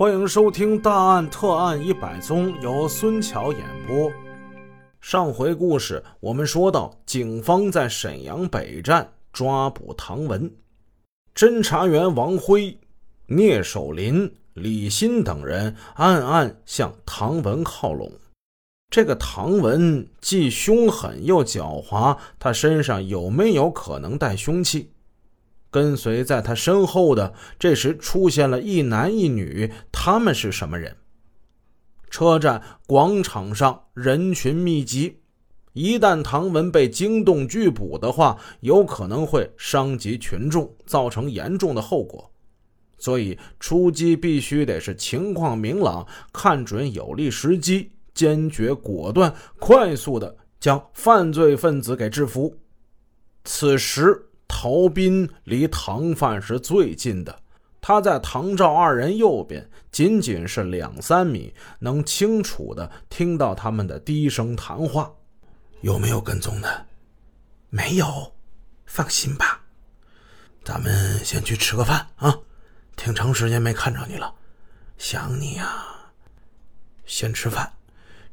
欢迎收听《大案特案100宗》，由孙巧演播。上回故事我们说到，警方在沈阳北站抓捕唐文，侦查员王辉、聂守林、李鑫等人暗暗向唐文靠拢。这个唐文既凶狠又狡猾，他身上有没有可能带凶器？跟随在他身后的，这时出现了一男一女，他们是什么人？车站广场上人群密集，一旦唐文被惊动拒捕的话，有可能会伤及群众，造成严重的后果。所以出击必须得是情况明朗，看准有利时机，坚决果断，快速的将犯罪分子给制服。此时陶斌离唐犯是最近的，他在唐赵二人右边，仅仅是2-3米，能清楚地听到他们的低声谈话。有没有跟踪的？没有，放心吧。咱们先去吃个饭啊，挺长时间没看着你了，想你啊。先吃饭，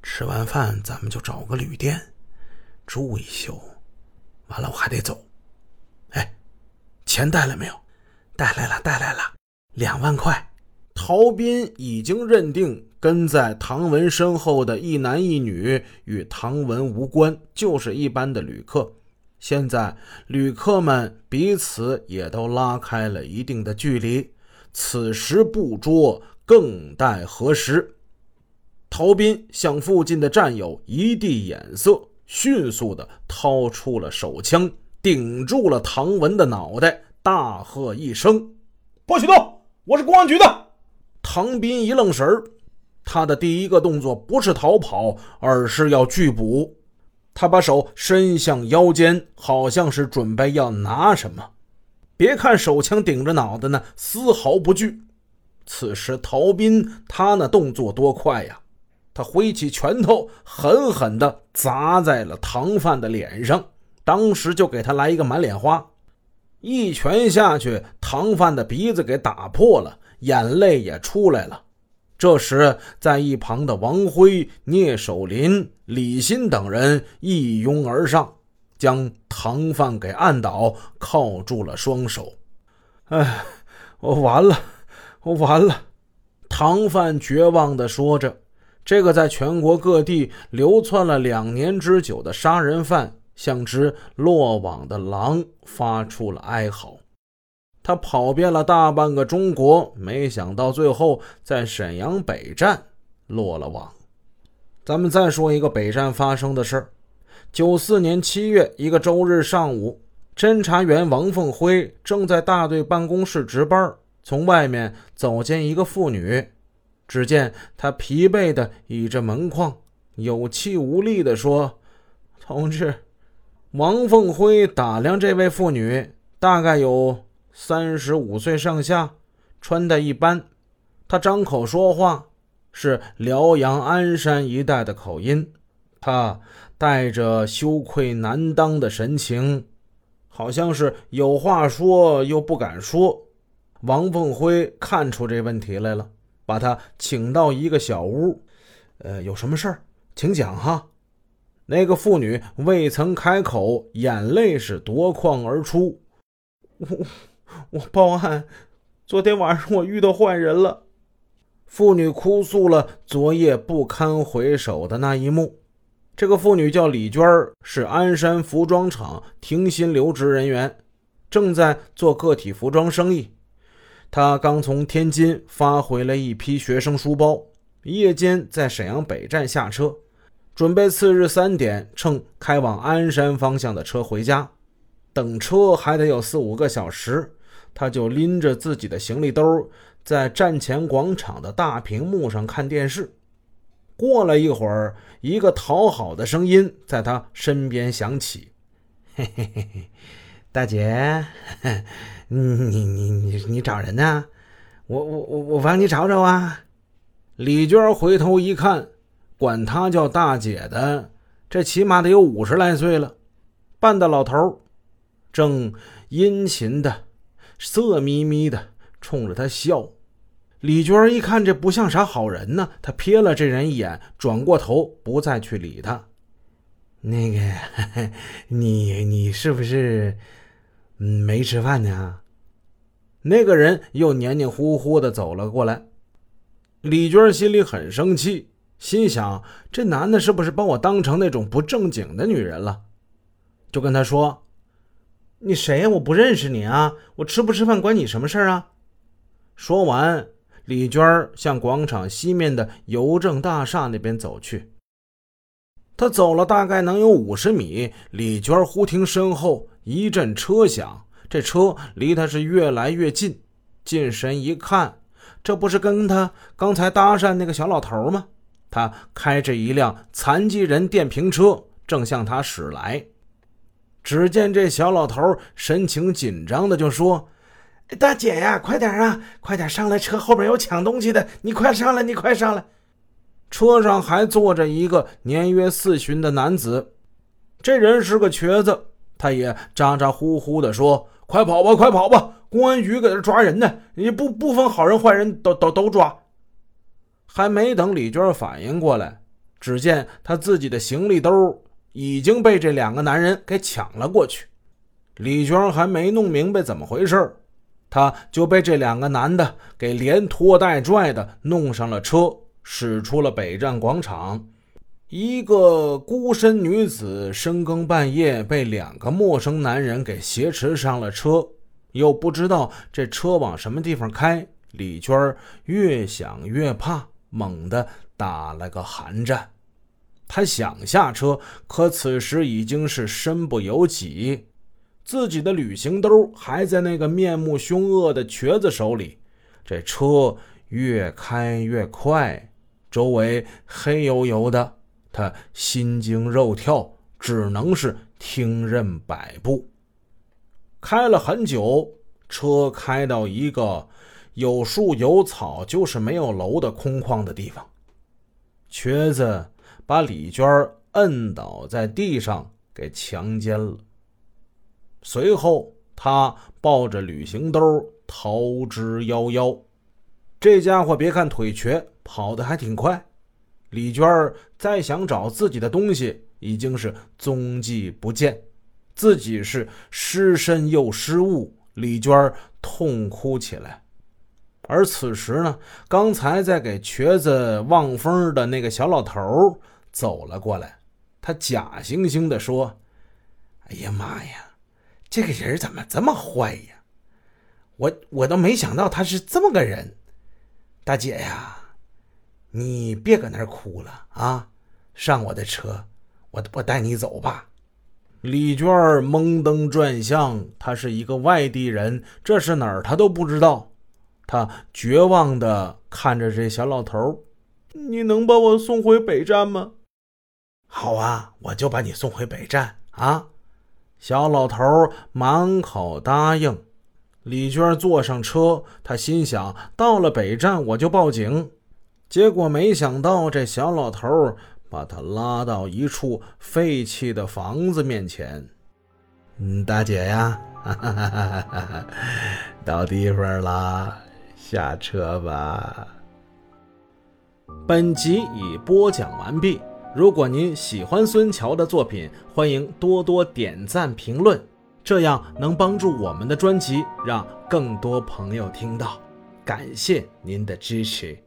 吃完饭咱们就找个旅店住一宿，完了我还得走。钱带来没有？带来了，2万块。陶斌已经认定跟在唐文身后的一男一女与唐文无关，就是一般的旅客。现在旅客们彼此也都拉开了一定的距离，此时捕捉更待何时？陶斌向附近的战友一递眼色，迅速地掏出了手枪，顶住了唐文的脑袋，大喝一声：“不许动！我是公安局的！”唐斌一愣神，他的第一个动作不是逃跑，而是要拒捕。他把手伸向腰间，好像是准备要拿什么。别看手枪顶着脑袋呢，丝毫不惧。此时陶斌他那动作多快呀！他挥起拳头，狠狠地砸在了唐范的脸上。当时就给他来一个满脸花，一拳下去，唐范的鼻子给打破了，眼泪也出来了。这时在一旁的王辉、聂守林、李鑫等人一拥而上，将唐范给按倒，铐住了双手。我完了。唐范绝望地说着。这个在全国各地流窜了2年之久的杀人犯，像只落网的狼发出了哀嚎。他跑遍了大半个中国，没想到最后在沈阳北站落了网。咱们再说一个北站发生的事儿。94年7月一个周日上午，侦查员王凤辉正在大队办公室值班，从外面走进一个妇女，只见她疲惫地倚着门框，有气无力地说：“同志。”王凤辉打量这位妇女，大概有35岁上下，穿戴一般。她张口说话是辽阳鞍山一带的口音，她带着羞愧难当的神情，好像是有话说又不敢说。王凤辉看出这问题来了，把她请到一个小屋。有什么事儿，请讲哈。那个妇女未曾开口，眼泪是夺眶而出。我报案，昨天晚上我遇到坏人了。妇女哭诉了昨夜不堪回首的那一幕。这个妇女叫李娟，是鞍山服装厂停薪留职人员，正在做个体服装生意。她刚从天津发回了一批学生书包，夜间在沈阳北站下车，准备次日3点乘开往鞍山方向的车回家。等车还得有4-5个小时，他就拎着自己的行李兜，在站前广场的大屏幕上看电视。过了一会儿，一个讨好的声音在他身边响起：“嘿嘿嘿，大姐，你找人啊？我帮你找找啊。”李娟回头一看，管他叫大姐的，这起码得有50来岁了，半大老头，正殷勤的、色眯眯的冲着他笑。李娟一看这不像啥好人呢，她瞥了这人一眼，转过头不再去理他。那个你是不是没吃饭呢？那个人又黏黏糊糊的走了过来。李娟心里很生气，心想这男的是不是把我当成那种不正经的女人了，就跟他说，你谁呀？我不认识你啊，我吃不吃饭关你什么事儿啊？说完，李娟向广场西面的邮政大厦那边走去。她走了大概能有50米，李娟忽听身后一阵车响，这车离她是越来越近，近身一看，这不是跟她刚才搭讪那个小老头吗？他开着一辆残疾人电瓶车正向她驶来。只见这小老头神情紧张的就说，大姐呀，快点啊，快点上来，车后边有抢东西的，你快上来，你快上来。车上还坐着一个年约40的男子，这人是个瘸子，他也咋咋呼呼的说，快跑吧，快跑吧，公安局给他抓人呢，你不分好人坏人都抓。还没等李娟反应过来，只见他自己的行李兜已经被这两个男人给抢了过去。李娟还没弄明白怎么回事，他就被这两个男的给连拖带拽的弄上了车，驶出了北站广场。一个孤身女子深更半夜被两个陌生男人给挟持上了车，又不知道这车往什么地方开，李娟越想越怕，猛地打了个寒战。她想下车，可此时已经是身不由己，自己的旅行兜还在那个面目凶恶的瘸子手里。这车越开越快，周围黑油油的，他心惊肉跳，只能是听任摆布。开了很久，车开到一个有树有草就是没有楼的空旷的地方，瘸子把李娟摁倒在地上给强奸了，随后他抱着旅行兜逃之夭夭。这家伙别看腿瘸，跑得还挺快，李娟再想找自己的东西已经是踪迹不见，自己是失身又失物，李娟痛哭起来。而此时呢，刚才在给瘸子望风的那个小老头走了过来，他假惺惺地说，哎呀妈呀，这个人怎么这么坏呀？我都没想到他是这么个人。大姐呀，你别搁那儿哭了啊，上我的车，我带你走吧。李娟蒙登转向，他是一个外地人，这是哪儿他都不知道。他绝望地看着这小老头，你能把我送回北站吗？好啊，我就把你送回北站啊。小老头满口答应。李娟坐上车，她心想到了北站我就报警，结果没想到这小老头把她拉到一处废弃的房子面前。大姐呀，到地方了，下车吧。本集已播讲完毕。如果您喜欢孙桥的作品，欢迎多多点赞评论，这样能帮助我们的专辑让更多朋友听到。感谢您的支持。